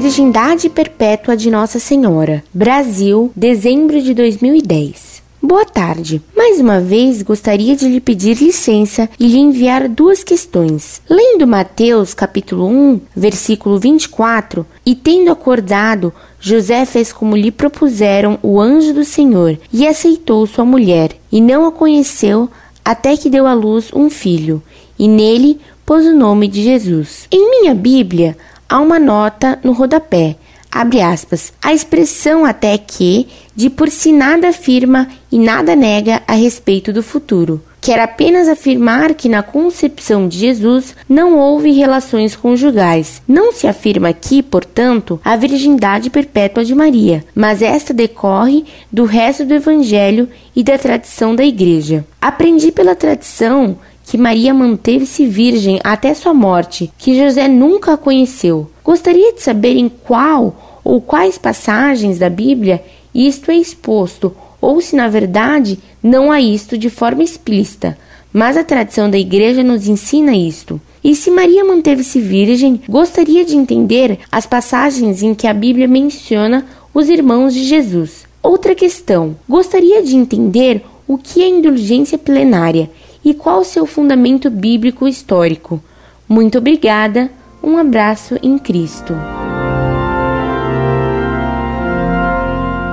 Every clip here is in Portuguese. Virgindade Perpétua de Nossa Senhora, Brasil, dezembro de 2010. Boa tarde. Mais uma vez gostaria de lhe pedir licença e lhe enviar duas questões. Lendo Mateus capítulo 1, versículo 24, e tendo acordado, José fez como lhe propuseram o anjo do Senhor e aceitou sua mulher, e não a conheceu até que deu à luz um filho, e nele pôs o nome de Jesus. Em minha Bíblia há uma nota no rodapé. Abre aspas, a expressão até que, de por si nada afirma e nada nega a respeito do futuro. Quer apenas afirmar que na concepção de Jesus não houve relações conjugais. Não se afirma aqui, portanto, a virgindade perpétua de Maria, mas esta decorre do resto do Evangelho e da tradição da Igreja. Aprendi pela tradição que Maria manteve-se virgem até sua morte, que José nunca a conheceu. Gostaria de saber em qual ou quais passagens da Bíblia isto é exposto, ou se na verdade não há isto de forma explícita, mas a tradição da Igreja nos ensina isto. E se Maria manteve-se virgem, gostaria de entender as passagens em que a Bíblia menciona os irmãos de Jesus. Outra questão, gostaria de entender o que é indulgência plenária e qual o seu fundamento bíblico histórico. Muito obrigada. Um abraço em Cristo.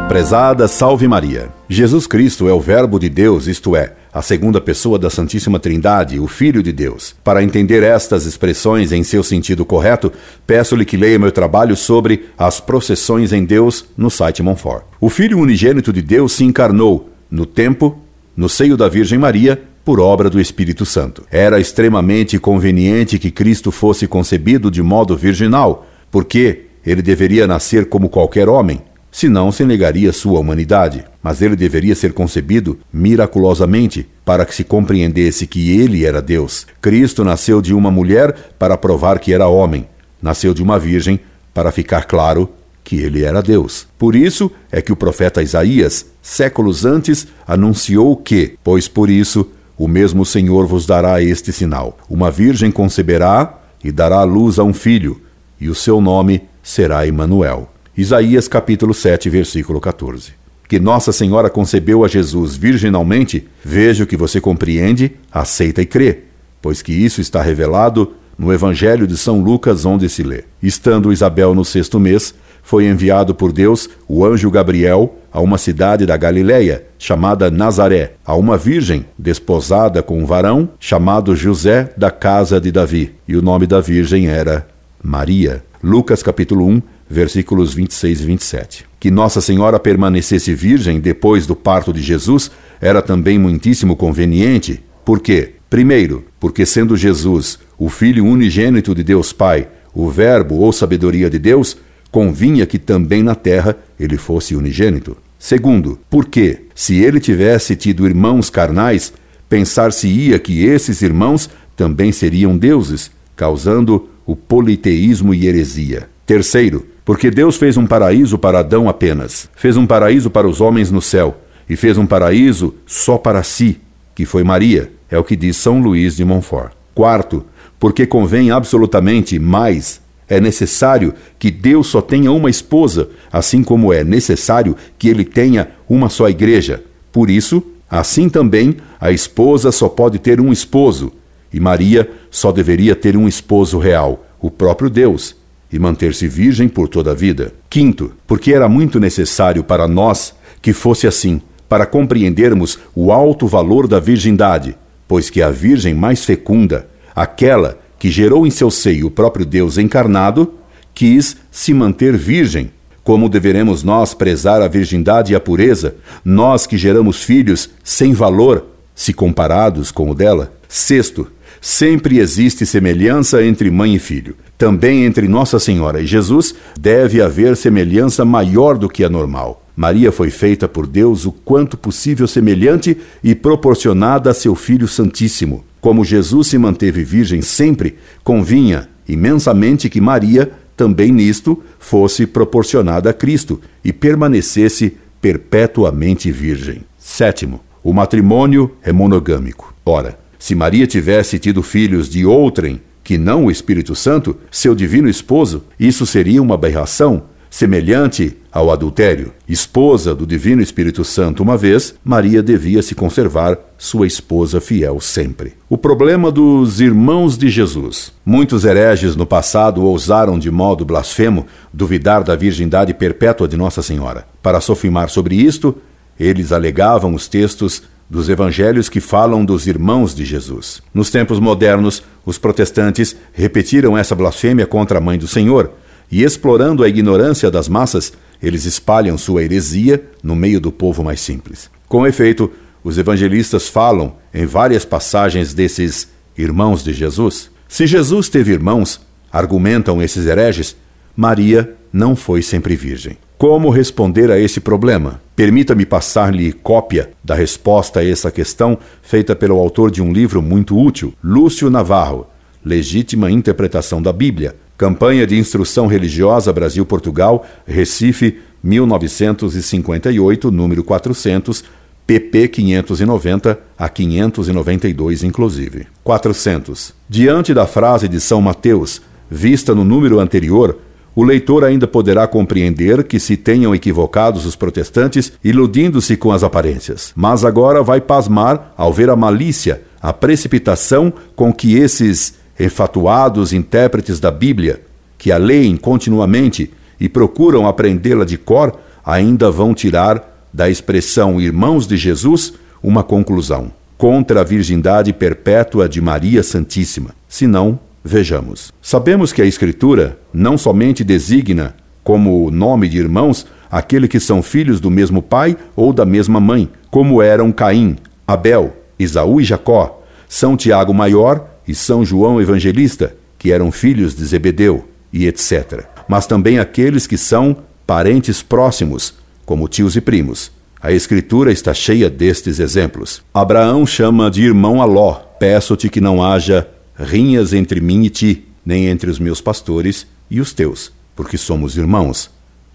Prezada Salve Maria. Jesus Cristo é o Verbo de Deus, isto é, a segunda pessoa da Santíssima Trindade, o Filho de Deus. Para entender estas expressões em seu sentido correto, peço-lhe que leia meu trabalho sobre as processões em Deus no site Monfort. O Filho unigênito de Deus se encarnou no tempo, no seio da Virgem Maria, por obra do Espírito Santo. Era extremamente conveniente que Cristo fosse concebido de modo virginal, porque ele deveria nascer como qualquer homem, senão se negaria sua humanidade. Mas ele deveria ser concebido miraculosamente, para que se compreendesse que ele era Deus. Cristo nasceu de uma mulher para provar que era homem. Nasceu de uma virgem para ficar claro que ele era Deus. Por isso é que o profeta Isaías, séculos antes, anunciou que, pois por isso, o mesmo Senhor vos dará este sinal. Uma virgem conceberá e dará à luz a um filho, e o seu nome será Emanuel. Isaías capítulo 7, versículo 14. Que Nossa Senhora concebeu a Jesus virginalmente, vejo que você compreende, aceita e crê, pois que isso está revelado no Evangelho de São Lucas, onde se lê. Estando Isabel no sexto mês, foi enviado por Deus o anjo Gabriel a uma cidade da Galileia, chamada Nazaré, a uma virgem desposada com um varão, chamado José, da casa de Davi. E o nome da virgem era Maria. Lucas capítulo 1, versículos 26 e 27. Que Nossa Senhora permanecesse virgem depois do parto de Jesus era também muitíssimo conveniente. Por quê? Primeiro, porque sendo Jesus o Filho unigênito de Deus Pai, o Verbo ou sabedoria de Deus, convinha que também na terra ele fosse unigênito. Segundo, porque, se ele tivesse tido irmãos carnais, pensar-se-ia que esses irmãos também seriam deuses, causando o politeísmo e heresia. Terceiro, porque Deus fez um paraíso para Adão apenas, fez um paraíso para os homens no céu, e fez um paraíso só para si, que foi Maria, é o que diz São Luís de Montfort. Quarto, porque convém absolutamente mais. É necessário que Deus só tenha uma esposa, assim como é necessário que ele tenha uma só igreja. Por isso, assim também, a esposa só pode ter um esposo, e Maria só deveria ter um esposo real, o próprio Deus, e manter-se virgem por toda a vida. Quinto, porque era muito necessário para nós que fosse assim, para compreendermos o alto valor da virgindade, pois que a virgem mais fecunda, aquela que gerou em seu seio o próprio Deus encarnado, quis se manter virgem. Como deveremos nós prezar a virgindade e a pureza, nós que geramos filhos sem valor, se comparados com o dela? Sexto, sempre existe semelhança entre mãe e filho. Também entre Nossa Senhora e Jesus deve haver semelhança maior do que a normal. Maria foi feita por Deus o quanto possível semelhante e proporcionada a seu Filho Santíssimo. Como Jesus se manteve virgem sempre, convinha imensamente que Maria, também nisto, fosse proporcionada a Cristo e permanecesse perpetuamente virgem. Sétimo, o matrimônio é monogâmico. Ora, se Maria tivesse tido filhos de outrem, que não o Espírito Santo, seu divino esposo, isso seria uma aberração, semelhante ao adultério. Esposa do divino Espírito Santo uma vez, Maria devia se conservar sua esposa fiel sempre. O problema dos irmãos de Jesus. Muitos hereges no passado ousaram de modo blasfemo duvidar da virgindade perpétua de Nossa Senhora. Para sofimar sobre isto, eles alegavam os textos dos evangelhos que falam dos irmãos de Jesus. Nos tempos modernos, os protestantes repetiram essa blasfêmia contra a Mãe do Senhor, e explorando a ignorância das massas, eles espalham sua heresia no meio do povo mais simples. Com efeito, os evangelistas falam em várias passagens desses irmãos de Jesus. Se Jesus teve irmãos, argumentam esses hereges, Maria não foi sempre virgem. Como responder a esse problema? Permita-me passar-lhe cópia da resposta a essa questão feita pelo autor de um livro muito útil, Lúcio Navarro, Legítima Interpretação da Bíblia, Campanha de Instrução Religiosa Brasil-Portugal, Recife, 1958, número 400, pp. 590 a 592, inclusive. 400. Diante da frase de São Mateus, vista no número anterior, o leitor ainda poderá compreender que se tenham equivocados os protestantes, iludindo-se com as aparências. Mas agora vai pasmar ao ver a malícia, a precipitação com que esses enfatuados intérpretes da Bíblia, que a leem continuamente e procuram aprendê-la de cor, ainda vão tirar da expressão irmãos de Jesus uma conclusão contra a virgindade perpétua de Maria Santíssima. Se não, vejamos. Sabemos que a Escritura não somente designa como nome de irmãos aquele que são filhos do mesmo pai ou da mesma mãe, como eram Caim, Abel, Esaú e Jacó, São Tiago Maior e São João Evangelista, que eram filhos de Zebedeu, e etc. Mas também aqueles que são parentes próximos, como tios e primos. A Escritura está cheia destes exemplos. Abraão chama de irmão a Ló: peço-te que não haja rinhas entre mim e ti, nem entre os meus pastores e os teus, porque somos irmãos.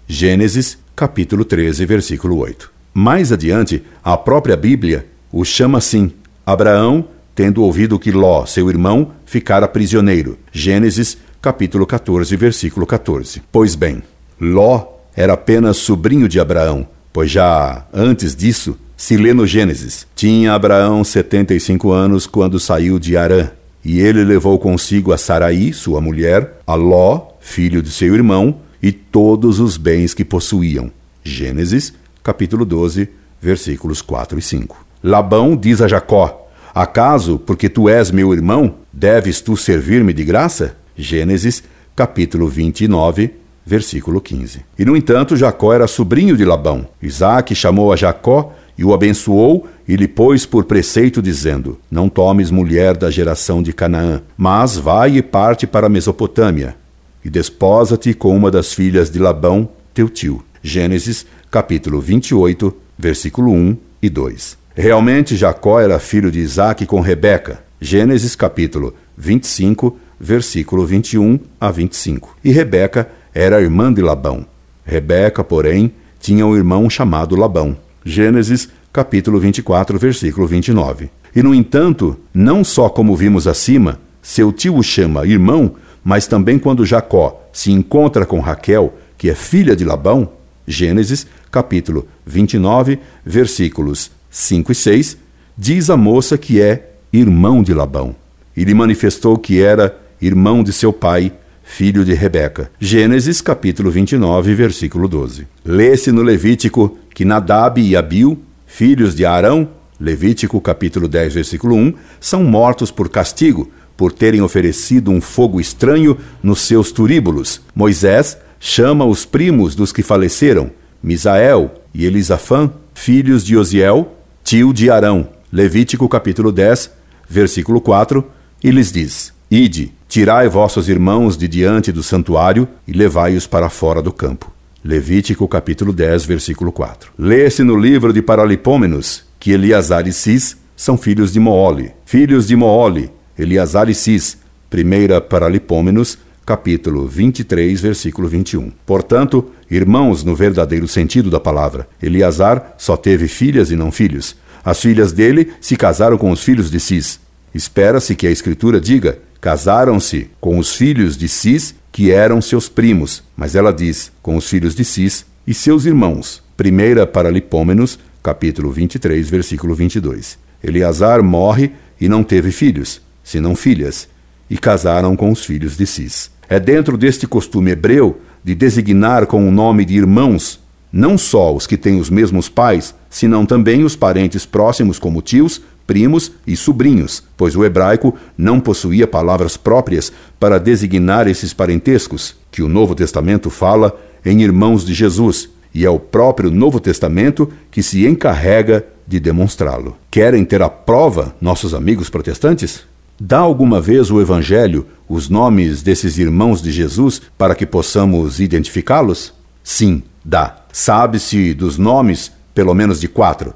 Gênesis, capítulo 13, versículo 8. Mais adiante, a própria Bíblia o chama assim: Abraão, tendo ouvido que Ló, seu irmão, ficara prisioneiro. Gênesis, capítulo 14, versículo 14. Pois bem, Ló era apenas sobrinho de Abraão, pois já antes disso, se lê no Gênesis: tinha Abraão 75 anos quando saiu de Harã, e ele levou consigo a Saraí, sua mulher, a Ló, filho de seu irmão, e todos os bens que possuíam. Gênesis, capítulo 12, versículos 4 e 5. Labão diz a Jacó: acaso, porque tu és meu irmão, deves tu servir-me de graça? Gênesis, capítulo 29, versículo 15. E, no entanto, Jacó era sobrinho de Labão. Isaque chamou a Jacó e o abençoou e lhe pôs por preceito, dizendo: não tomes mulher da geração de Canaã, mas vai e parte para a Mesopotâmia, e desposa-te com uma das filhas de Labão, teu tio. Gênesis, capítulo 28, versículo 1 e 2. Realmente, Jacó era filho de Isaque com Rebeca. Gênesis, capítulo 25, versículo 21 a 25. E Rebeca era irmã de Labão. Rebeca, porém, tinha um irmão chamado Labão. Gênesis, capítulo 24, versículo 29. E, no entanto, não só como vimos acima, seu tio o chama irmão, mas também quando Jacó se encontra com Raquel, que é filha de Labão. Gênesis, capítulo 29, versículos 5 e 6, diz a moça que é irmão de Labão. E lhe manifestou que era irmão de seu pai, filho de Rebeca. Gênesis, capítulo 29, versículo 12. Lê-se no Levítico que Nadab e Abiú, filhos de Arão, Levítico, capítulo 10, versículo 1, são mortos por castigo, por terem oferecido um fogo estranho nos seus turíbulos. Moisés chama os primos dos que faleceram, Misael e Elisafã, filhos de Osiel, tio de Arão. Levítico, capítulo 10, versículo 4, e lhes diz: ide, tirai vossos irmãos de diante do santuário e levai-os para fora do campo. Levítico, capítulo 10, versículo 4. Lê-se no livro de Paralipômenos que Eleazar e Cis são filhos de Moole. Filhos de Moole, Eleazar e Cis, 1 Paralipômenos, capítulo 23, versículo 21. Portanto, irmãos no verdadeiro sentido da palavra. Eleazar só teve filhas e não filhos. As filhas dele se casaram com os filhos de Cis. Espera-se que a Escritura diga Casaram-se com os filhos de Cis, que eram seus primos, mas ela diz, com os filhos de Cis e seus irmãos. Primeira para Lipômenos, capítulo 23, versículo 22. Eleazar morre e não teve filhos, senão filhas, e casaram com os filhos de Cis. É dentro deste costume hebreu de designar com o nome de irmãos, não só os que têm os mesmos pais, senão também os parentes próximos como tios, primos e sobrinhos, pois o hebraico não possuía palavras próprias para designar esses parentescos, que o Novo Testamento fala em irmãos de Jesus, e é o próprio Novo Testamento que se encarrega de demonstrá-lo. Querem ter a prova, nossos amigos protestantes? Dá alguma vez o Evangelho os nomes desses irmãos de Jesus para que possamos identificá-los? Sim, dá. Sabe-se dos nomes pelo menos de 4: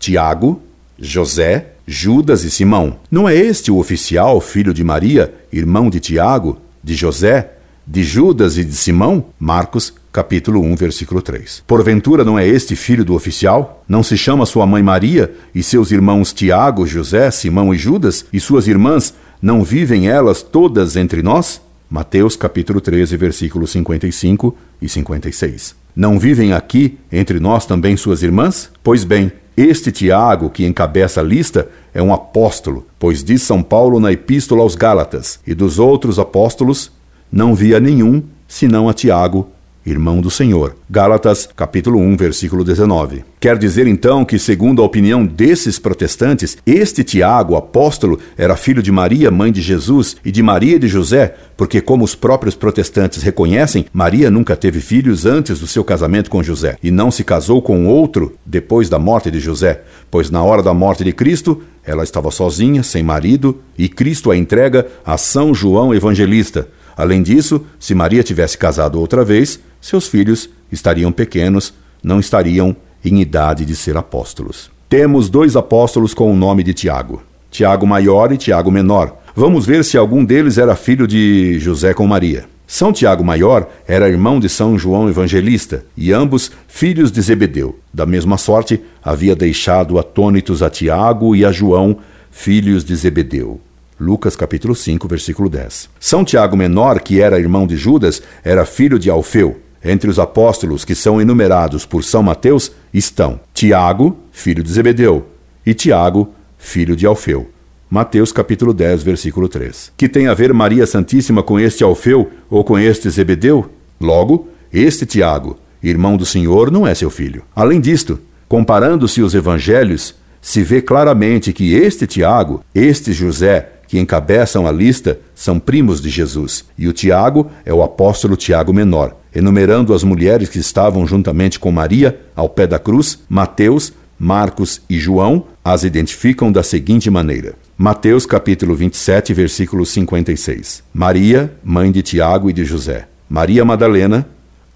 Tiago, José, Judas e Simão. Não é este o oficial, filho de Maria, irmão de Tiago, de José, de Judas e de Simão? Marcos, capítulo 1, versículo 3. Porventura não é este filho do oficial? Não se chama sua mãe Maria e seus irmãos Tiago, José, Simão e Judas? E suas irmãs, não vivem elas todas entre nós? Mateus, capítulo 13, versículos 55 e 56. Não vivem aqui entre nós também suas irmãs? Pois bem, este Tiago, que encabeça a lista, é um apóstolo, pois diz São Paulo na Epístola aos Gálatas: e dos outros apóstolos não vi a nenhum, senão a Tiago, irmão do Senhor. Gálatas, capítulo 1, versículo 19. Quer dizer, então, que, segundo a opinião desses protestantes, este Tiago, apóstolo, era filho de Maria, mãe de Jesus, e de Maria e de José, porque, como os próprios protestantes reconhecem, Maria nunca teve filhos antes do seu casamento com José, e não se casou com outro depois da morte de José, pois na hora da morte de Cristo, ela estava sozinha, sem marido, e Cristo a entrega a São João Evangelista. Além disso, se Maria tivesse casado outra vez, seus filhos estariam pequenos, não estariam em idade de ser apóstolos. Temos 2 apóstolos com o nome de Tiago: Tiago Maior e Tiago Menor. Vamos ver se algum deles era filho de José com Maria. São Tiago Maior era irmão de São João Evangelista e ambos filhos de Zebedeu. Da mesma sorte, havia deixado atônitos a Tiago e a João, filhos de Zebedeu. Lucas capítulo 5, versículo 10. São Tiago Menor, que era irmão de Judas, era filho de Alfeu. Entre os apóstolos que são enumerados por São Mateus estão Tiago, filho de Zebedeu, e Tiago, filho de Alfeu. Mateus capítulo 10, versículo 3. Que tem a ver Maria Santíssima com este Alfeu ou com este Zebedeu? Logo, este Tiago, irmão do Senhor, não é seu filho. Além disto, comparando-se os evangelhos, se vê claramente que este Tiago, este José, que encabeçam a lista, são primos de Jesus, e o Tiago é o apóstolo Tiago Menor. Enumerando as mulheres que estavam juntamente com Maria ao pé da cruz, Mateus, Marcos e João as identificam da seguinte maneira: Mateus capítulo 27, versículo 56. Maria, mãe de Tiago e de José. Maria Madalena,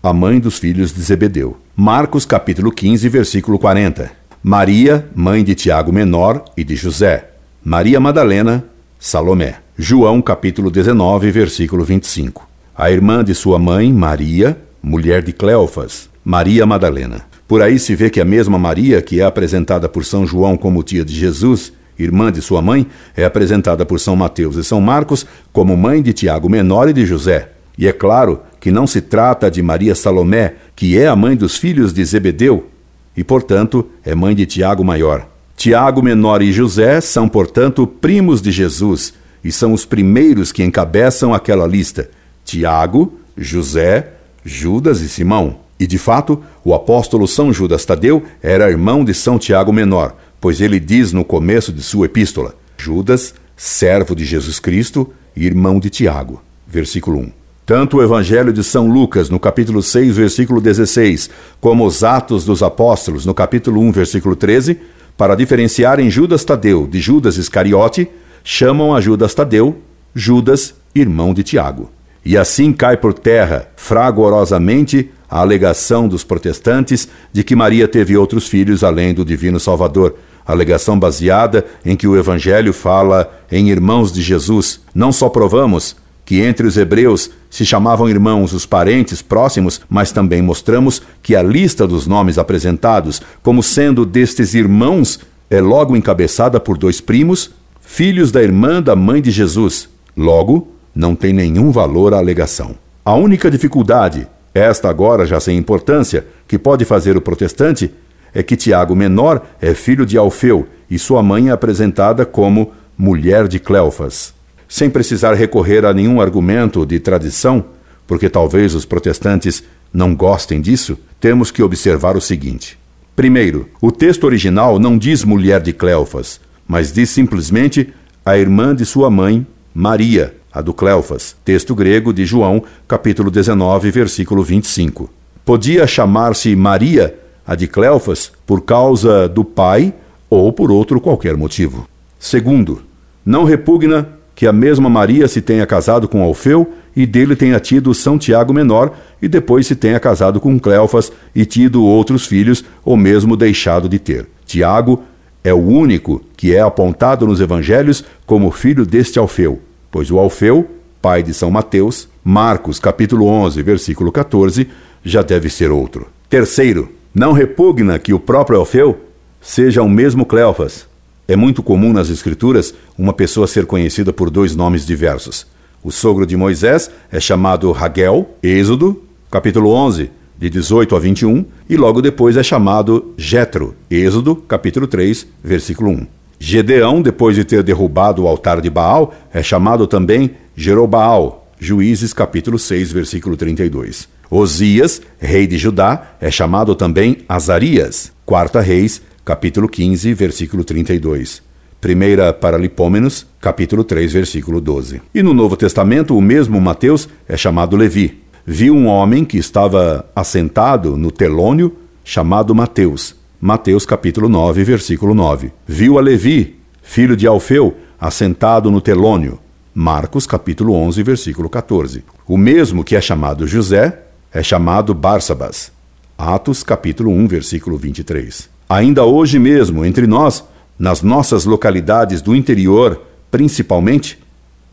a mãe dos filhos de Zebedeu. Marcos capítulo 15, versículo 40. Maria, mãe de Tiago Menor e de José. Maria Madalena, Salomé. João capítulo 19, versículo 25. A irmã de sua mãe, Maria, mulher de Cleofas, Maria Madalena. Por aí se vê que a mesma Maria, que é apresentada por São João como tia de Jesus, irmã de sua mãe, é apresentada por São Mateus e São Marcos como mãe de Tiago Menor e de José. E é claro que não se trata de Maria Salomé, que é a mãe dos filhos de Zebedeu, e, portanto, é mãe de Tiago Maior. Tiago Menor e José são, portanto, primos de Jesus e são os primeiros que encabeçam aquela lista: Tiago, José, Judas e Simão. E, de fato, o apóstolo São Judas Tadeu era irmão de São Tiago Menor, pois ele diz no começo de sua epístola: Judas, servo de Jesus Cristo, irmão de Tiago. Versículo 1. Tanto o Evangelho de São Lucas, no capítulo 6, versículo 16, como os Atos dos Apóstolos, no capítulo 1, versículo 13, para diferenciarem Judas Tadeu de Judas Iscariote, chamam a Judas Tadeu Judas, irmão de Tiago. E assim cai por terra, fragorosamente, a alegação dos protestantes de que Maria teve outros filhos além do Divino Salvador, alegação baseada em que o Evangelho fala em irmãos de Jesus. Não só provamos que entre os hebreus se chamavam irmãos os parentes próximos, mas também mostramos que a lista dos nomes apresentados como sendo destes irmãos é logo encabeçada por 2 primos, filhos da irmã da mãe de Jesus, Logo, não tem nenhum valor a alegação. A única dificuldade, esta agora já sem importância, que pode fazer o protestante é que Tiago Menor é filho de Alfeu e sua mãe é apresentada como mulher de Cleofas. Sem precisar recorrer a nenhum argumento de tradição, porque talvez os protestantes não gostem disso, temos que observar o seguinte. Primeiro, o texto original não diz mulher de Cleofas, mas diz simplesmente a irmã de sua mãe, Maria, a do Cleofas, texto grego de João, capítulo 19, versículo 25. Podia chamar-se Maria, a de Cleofas, por causa do pai ou por outro qualquer motivo. Segundo, não repugna que a mesma Maria se tenha casado com Alfeu e dele tenha tido São Tiago Menor e depois se tenha casado com Cleofas e tido outros filhos ou mesmo deixado de ter. Tiago é o único que é apontado nos evangelhos como filho deste Alfeu, pois o Alfeu, pai de São Mateus, Marcos capítulo 11, versículo 14, já deve ser outro. Terceiro, não repugna que o próprio Alfeu seja o mesmo Cleofas. É muito comum nas escrituras uma pessoa ser conhecida por dois nomes diversos. O sogro de Moisés é chamado Raguel, Êxodo, capítulo 11, de 18 a 21, e logo depois é chamado Jetro, Êxodo, capítulo 3, versículo 1. Gedeão, depois de ter derrubado o altar de Baal, é chamado também Jerobaal, Juízes, capítulo 6, versículo 32. Osias, rei de Judá, é chamado também Azarias, 4 Reis, capítulo 15, versículo 32. 1 Paralipômenos, capítulo 3, versículo 12. E no Novo Testamento, o mesmo Mateus é chamado Levi. Viu um homem que estava assentado no telônio, chamado Mateus. Mateus, capítulo 9, versículo 9. Viu a Levi, filho de Alfeu, assentado no telônio. Marcos, capítulo 11, versículo 14. O mesmo que é chamado José é chamado Barsabas. Atos, capítulo 1, versículo 23. Ainda hoje mesmo, entre nós, nas nossas localidades do interior, principalmente,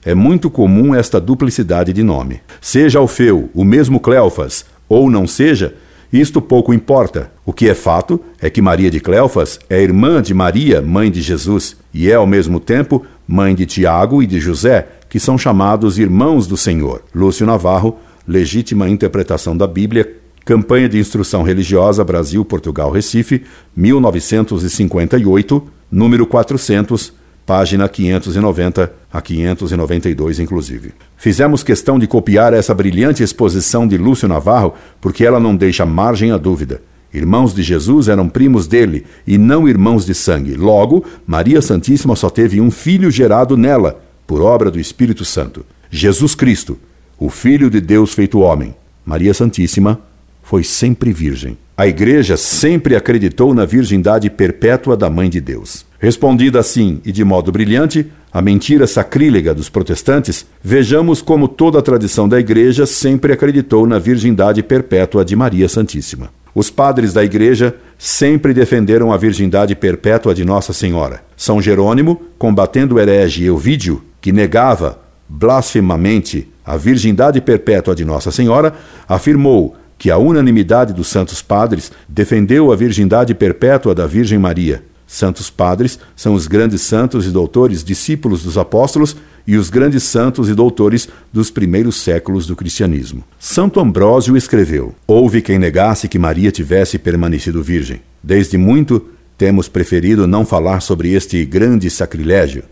é muito comum esta duplicidade de nome. Seja Alfeu o mesmo Cleofas ou não seja, isto pouco importa. O que é fato é que Maria de Cleofas é irmã de Maria, mãe de Jesus, e é ao mesmo tempo mãe de Tiago e de José, que são chamados irmãos do Senhor. Lúcio Navarro, Legítima Interpretação da Bíblia, Campanha de Instrução Religiosa Brasil-Portugal, Recife, 1958, número 400, página 590 a 592, inclusive. Fizemos questão de copiar essa brilhante exposição de Lúcio Navarro porque ela não deixa margem à dúvida. Irmãos de Jesus eram primos dele e não irmãos de sangue. Logo, Maria Santíssima só teve um filho gerado nela, por obra do Espírito Santo, Jesus Cristo, o Filho de Deus feito homem. Maria Santíssima foi sempre virgem. A Igreja sempre acreditou na virgindade perpétua da Mãe de Deus. Respondida assim e de modo brilhante a mentira sacrílega dos protestantes, vejamos como toda a tradição da Igreja sempre acreditou na virgindade perpétua de Maria Santíssima. Os padres da Igreja sempre defenderam a virgindade perpétua de Nossa Senhora. São Jerônimo, combatendo o herege Euvídio, que negava blasfemamente a virgindade perpétua de Nossa Senhora, afirmou que a unanimidade dos santos padres defendeu a virgindade perpétua da Virgem Maria. Santos padres são os grandes santos e doutores, discípulos dos apóstolos e os grandes santos e doutores dos primeiros séculos do cristianismo. Santo Ambrósio escreveu: houve quem negasse que Maria tivesse permanecido virgem. Desde muito temos preferido não falar sobre este grande sacrilégio.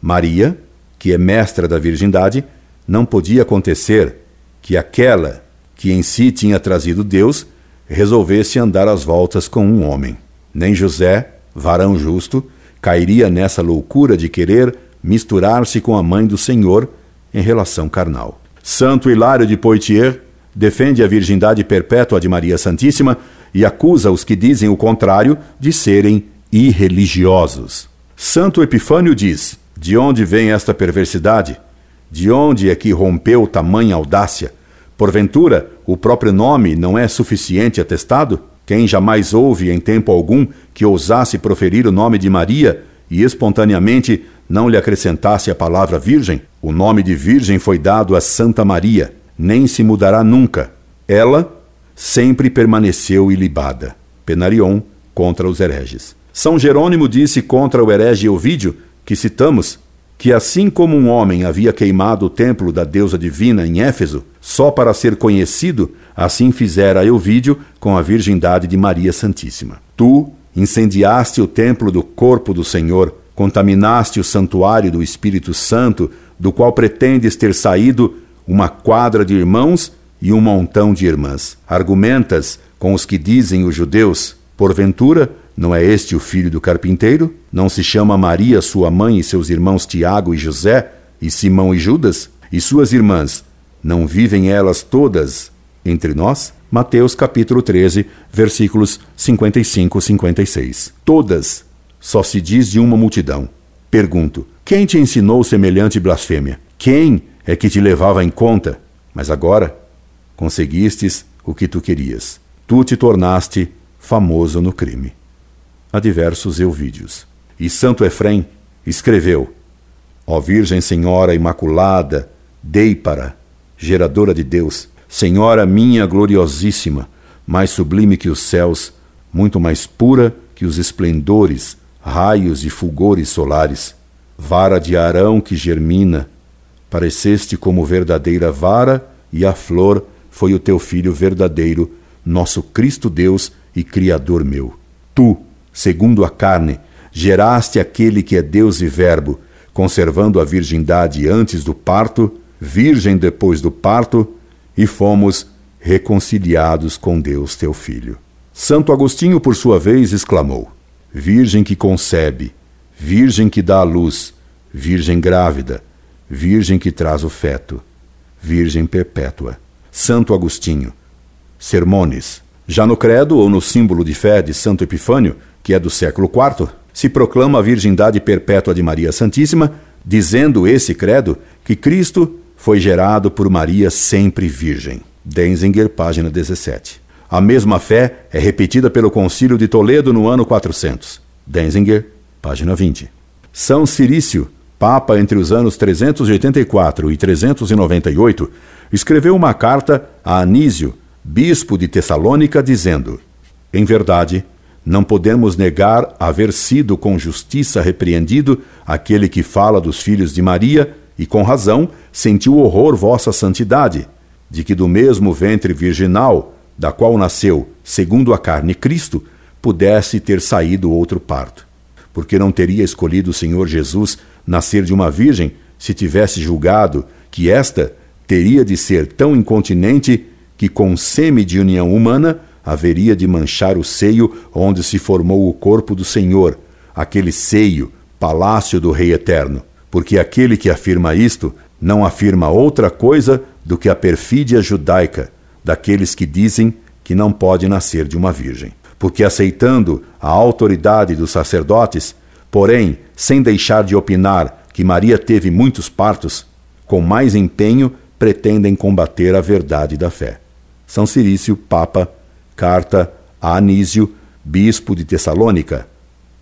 Maria, que é mestra da virgindade, não podia acontecer que aquela que em si tinha trazido Deus, resolvesse andar às voltas com um homem. Nem José, varão justo, cairia nessa loucura de querer misturar-se com a mãe do Senhor em relação carnal. Santo Hilário de Poitiers defende a virgindade perpétua de Maria Santíssima e acusa os que dizem o contrário de serem irreligiosos. Santo Epifânio diz: de onde vem esta perversidade? De onde é que rompeu tamanha audácia? Porventura, o próprio nome não é suficiente atestado? Quem jamais houve em tempo algum que ousasse proferir o nome de Maria e espontaneamente não lhe acrescentasse a palavra virgem? O nome de virgem foi dado a Santa Maria, nem se mudará nunca. Ela sempre permaneceu ilibada. Penarion, contra os hereges. São Jerônimo disse contra o herege Euvídio, que citamos, que assim como um homem havia queimado o templo da deusa divina em Éfeso, só para ser conhecido, assim fizera Euvídio com a virgindade de Maria Santíssima. Tu incendiaste o templo do corpo do Senhor, contaminaste o santuário do Espírito Santo, do qual pretendes ter saído uma quadra de irmãos e um montão de irmãs. Argumentas com os que dizem os judeus, porventura, não é este o filho do carpinteiro? Não se chama Maria, sua mãe, e seus irmãos Tiago e José, e Simão e Judas? E suas irmãs, não vivem elas todas entre nós? Mateus capítulo 13, versículos 55 e 56. Todas, só se diz de uma multidão. Pergunto, quem te ensinou semelhante blasfêmia? Quem é que te levava em conta? Mas agora, conseguistes o que tu querias. Tu te tornaste famoso no crime. A diversos Euvídios. E Santo Efrém escreveu: Ó Virgem Senhora Imaculada, Deipara, geradora de Deus, Senhora minha gloriosíssima, mais sublime que os céus, muito mais pura que os esplendores, raios e fulgores solares, vara de Arão que germina, pareceste como verdadeira vara, e a flor foi o teu Filho verdadeiro, nosso Cristo Deus e Criador meu. Tu, segundo a carne, geraste aquele que é Deus e Verbo, conservando a virgindade antes do parto, virgem depois do parto, e fomos reconciliados com Deus, teu Filho. Santo Agostinho, por sua vez, exclamou: Virgem que concebe, virgem que dá à luz, virgem grávida, virgem que traz o feto, virgem perpétua. Santo Agostinho, Sermones. Já no credo ou no símbolo de fé de Santo Epifânio, que é do século IV, se proclama a virgindade perpétua de Maria Santíssima, dizendo esse credo que Cristo foi gerado por Maria sempre virgem. Denzinger, página 17. A mesma fé é repetida pelo Concílio de Toledo no ano 400. Denzinger, página 20. São Cirício, Papa entre os anos 384 e 398, escreveu uma carta a Anísio, bispo de Tessalônica, dizendo: Em verdade, não podemos negar haver sido com justiça repreendido aquele que fala dos filhos de Maria, e com razão sentiu horror vossa santidade, de que do mesmo ventre virginal, da qual nasceu, segundo a carne, Cristo, pudesse ter saído outro parto. Porque não teria escolhido o Senhor Jesus nascer de uma virgem, se tivesse julgado que esta teria de ser tão incontinente que com sêmen de união humana haveria de manchar o seio onde se formou o corpo do Senhor, aquele seio, palácio do Rei Eterno. Porque aquele que afirma isto não afirma outra coisa do que a perfídia judaica, daqueles que dizem que não pode nascer de uma virgem. Porque aceitando a autoridade dos sacerdotes, porém, sem deixar de opinar que Maria teve muitos partos, com mais empenho pretendem combater a verdade da fé. São Cirício, Papa, carta a Anísio, bispo de Tessalônica,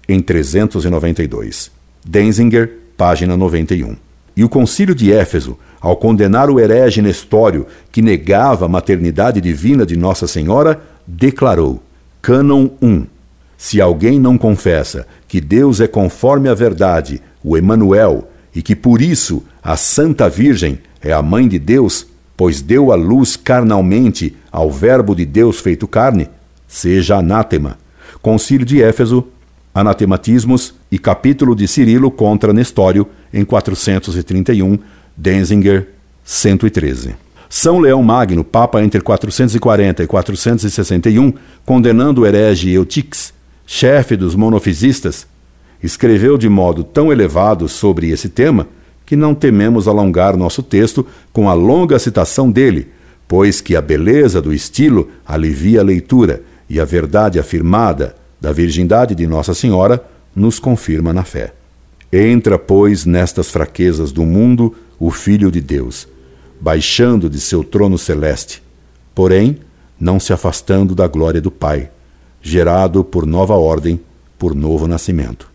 em 392. Denzinger, página 91. E o Concílio de Éfeso, ao condenar o herege Nestório, que negava a maternidade divina de Nossa Senhora, declarou, Cânon 1, se alguém não confessa que Deus é conforme à verdade, o Emanuel, e que por isso a Santa Virgem é a Mãe de Deus, pois deu à luz carnalmente ao Verbo de Deus feito carne, seja anátema. Concílio de Éfeso, Anatematismos e Capítulo de Cirilo contra Nestório, em 431, Denzinger, 113. São Leão Magno, Papa entre 440 e 461, condenando o herege Eutix, chefe dos monofisistas, escreveu de modo tão elevado sobre esse tema que não tememos alongar nosso texto com a longa citação dele, pois que a beleza do estilo alivia a leitura e a verdade afirmada da virgindade de Nossa Senhora nos confirma na fé. Entra, pois, nestas fraquezas do mundo o Filho de Deus, baixando de seu trono celeste, porém não se afastando da glória do Pai, gerado por nova ordem, por novo nascimento.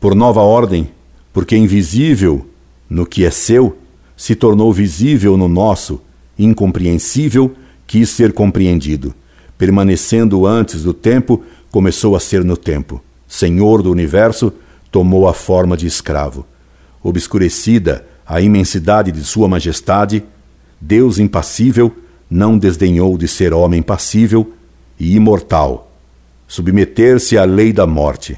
Por nova ordem, porque invisível no que é seu, se tornou visível no nosso, incompreensível, quis ser compreendido. Permanecendo antes do tempo, começou a ser no tempo. Senhor do universo, tomou a forma de escravo. obscurecida a imensidade de sua majestade, Deus impassível não desdenhou de ser homem passível e imortal, submeter-se à lei da morte,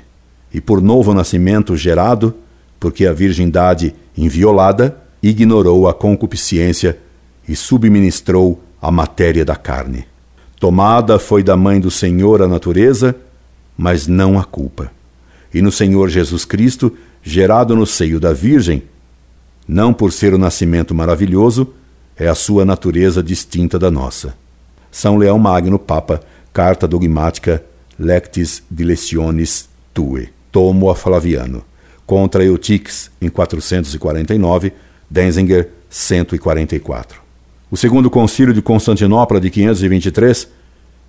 e por novo nascimento gerado, porque a virgindade inviolada ignorou a concupiscência e subministrou a matéria da carne. Tomada foi da mãe do Senhor a natureza, mas não a culpa. E no Senhor Jesus Cristo, gerado no seio da Virgem, não por ser o nascimento maravilhoso, é a sua natureza distinta da nossa. São Leão Magno, Papa, Carta Dogmática, Lectis Diletionis Tue, tomo a Flaviano, contra Eutix, em 449, Denzinger, 144. O Segundo Concílio de Constantinopla de 523,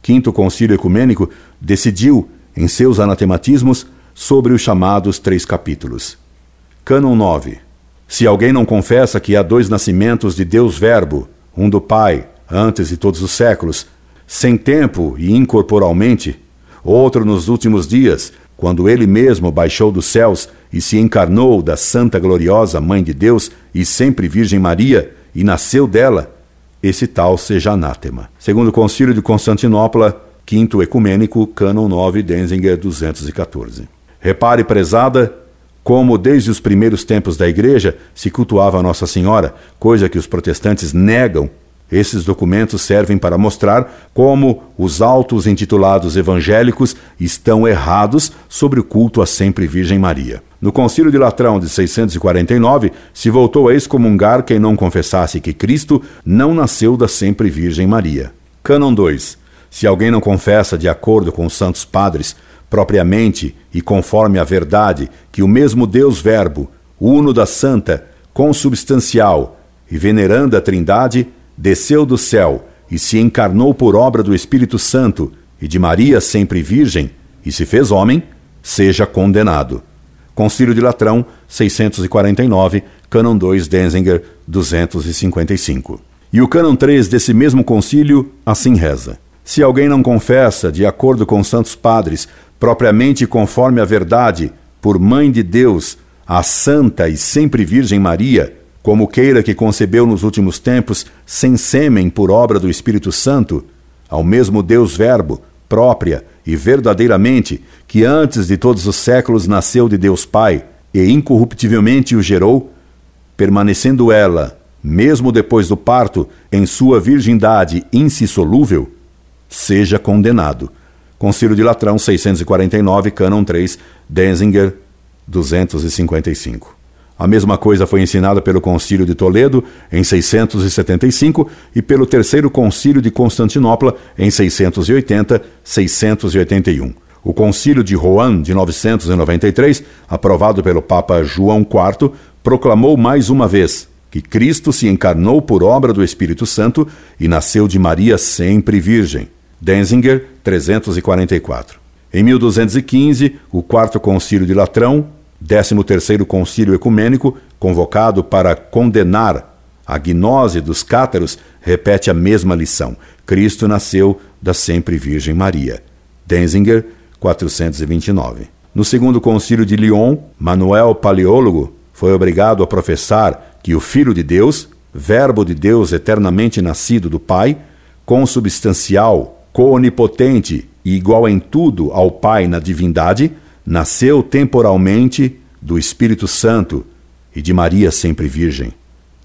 Quinto Concílio Ecumênico, decidiu, em seus anatematismos, sobre os chamados 3 capítulos. Cânon 9. Se alguém não confessa que há 2 nascimentos de Deus Verbo, um do Pai, antes de todos os séculos, sem tempo e incorporalmente, outro nos últimos dias, quando ele mesmo baixou dos céus e se encarnou da Santa Gloriosa Mãe de Deus e sempre Virgem Maria, e nasceu dela, esse tal seja anátema. Segundo Concílio de Constantinopla, Quinto Ecumênico, Cânon 9, Denzinger, 214. Repare, prezada, como desde os primeiros tempos da Igreja se cultuava a Nossa Senhora, coisa que os protestantes negam. Esses documentos servem para mostrar como os autos intitulados evangélicos estão errados sobre o culto à sempre Virgem Maria. No Concílio de Latrão de 649, se voltou a excomungar quem não confessasse que Cristo não nasceu da sempre Virgem Maria. Cânon 2. Se alguém não confessa, de acordo com os santos padres, propriamente e conforme a verdade, que o mesmo Deus Verbo, uno da Santa, consubstancial e veneranda a Trindade, desceu do céu e se encarnou por obra do Espírito Santo e de Maria sempre Virgem, e se fez homem, seja condenado. Concílio de Latrão, 649, Cânon 2, Denzinger, 255. E o Cânon 3 desse mesmo concílio assim reza: se alguém não confessa, de acordo com os santos padres, propriamente conforme a verdade, por Mãe de Deus, a Santa e sempre Virgem Maria, como queira que concebeu nos últimos tempos, sem sêmen por obra do Espírito Santo, ao mesmo Deus Verbo, própria e verdadeiramente, que antes de todos os séculos nasceu de Deus Pai e incorruptivelmente o gerou, permanecendo ela, mesmo depois do parto, em sua virgindade incissolúvel, seja condenado. Concílio de Latrão, 649, Cânon 3, Denzinger, 255. A mesma coisa foi ensinada pelo Concílio de Toledo, em 675, e pelo Terceiro Concílio de Constantinopla, em 680-681. O Concílio de Rouen, de 993, aprovado pelo Papa João IV, proclamou mais uma vez que Cristo se encarnou por obra do Espírito Santo e nasceu de Maria sempre Virgem. Denzinger, 344. Em 1215, o Quarto Concílio de Latrão, 13º Concílio Ecumênico, convocado para condenar a gnose dos cátaros, repete a mesma lição. Cristo nasceu da sempre Virgem Maria. Denzinger, 429. No Segundo Concílio de Lyon, Manuel Paleólogo foi obrigado a professar que o Filho de Deus, Verbo de Deus eternamente nascido do Pai, consubstancial, coonipotente e igual em tudo ao Pai na divindade, nasceu temporalmente do Espírito Santo e de Maria sempre Virgem.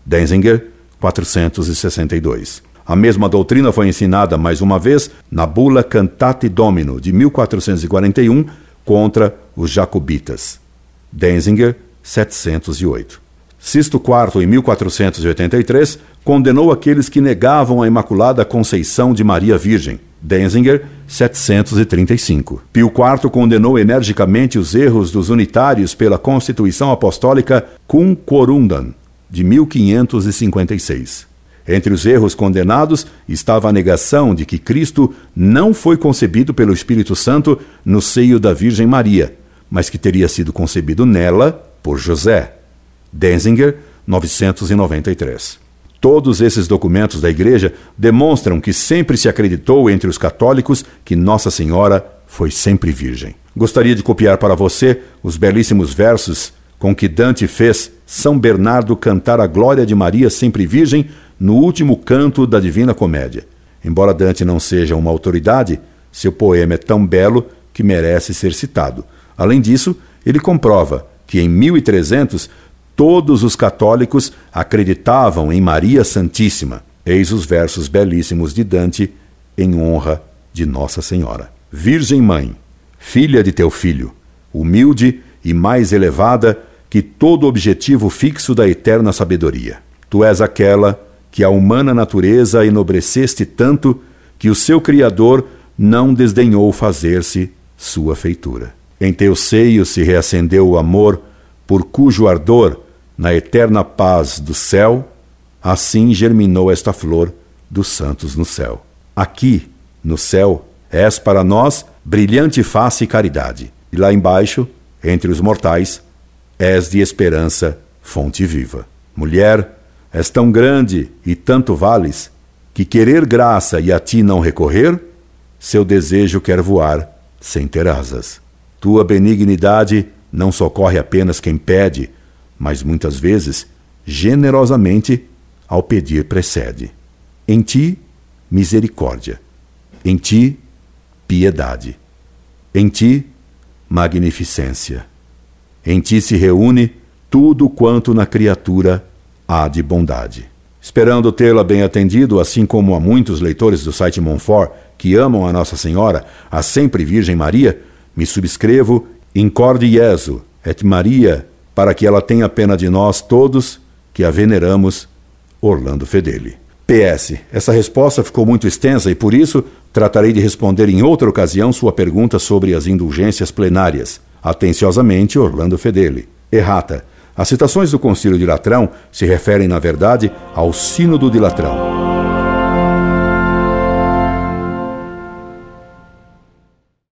Denzinger, 462. A mesma doutrina foi ensinada mais uma vez na Bula Cantate Domino, de 1441, contra os jacobitas. Denzinger, 708. Sisto IV, em 1483, condenou aqueles que negavam a Imaculada Conceição de Maria Virgem. Denzinger, 735. Pio IV condenou energicamente os erros dos unitários pela Constituição Apostólica Cum Corundam, de 1556. Entre os erros condenados estava a negação de que Cristo não foi concebido pelo Espírito Santo no seio da Virgem Maria, mas que teria sido concebido nela por José. Denzinger, 993. Todos esses documentos da Igreja demonstram que sempre se acreditou entre os católicos que Nossa Senhora foi sempre virgem. Gostaria de copiar para você os belíssimos versos com que Dante fez São Bernardo cantar a glória de Maria sempre virgem no último canto da Divina Comédia. Embora Dante não seja uma autoridade, seu poema é tão belo que merece ser citado. Além disso, ele comprova que em 1300 todos os católicos acreditavam em Maria Santíssima. Eis os versos belíssimos de Dante em honra de Nossa Senhora. Virgem Mãe, filha de teu filho, humilde e mais elevada que todo objetivo fixo da eterna sabedoria. Tu és aquela que a humana natureza enobreceste tanto que o seu Criador não desdenhou fazer-se sua feitura. Em teu seio se reacendeu o amor, por cujo ardor, na eterna paz do céu, assim germinou esta flor dos santos no céu. Aqui, no céu, és para nós brilhante face e caridade, e lá embaixo, entre os mortais, és de esperança fonte viva. Mulher, és tão grande e tanto vales, que querer graça e a ti não recorrer, seu desejo quer voar sem ter asas. Tua benignidade não socorre apenas quem pede, mas muitas vezes, generosamente, ao pedir precede. Em ti, misericórdia. Em ti, piedade. Em ti, magnificência. Em ti se reúne tudo quanto na criatura há de bondade. Esperando tê-la bem atendido, assim como a muitos leitores do site Monfort que amam a Nossa Senhora, a sempre Virgem Maria, me subscrevo Incorde Jesu et Maria, para que ela tenha pena de nós todos que a veneramos. Orlando Fedeli. PS. Essa resposta ficou muito extensa e, por isso, tratarei de responder em outra ocasião sua pergunta sobre as indulgências plenárias. Atenciosamente, Orlando Fedeli. Errata. As citações do Concílio de Latrão se referem, na verdade, ao Sínodo de Latrão.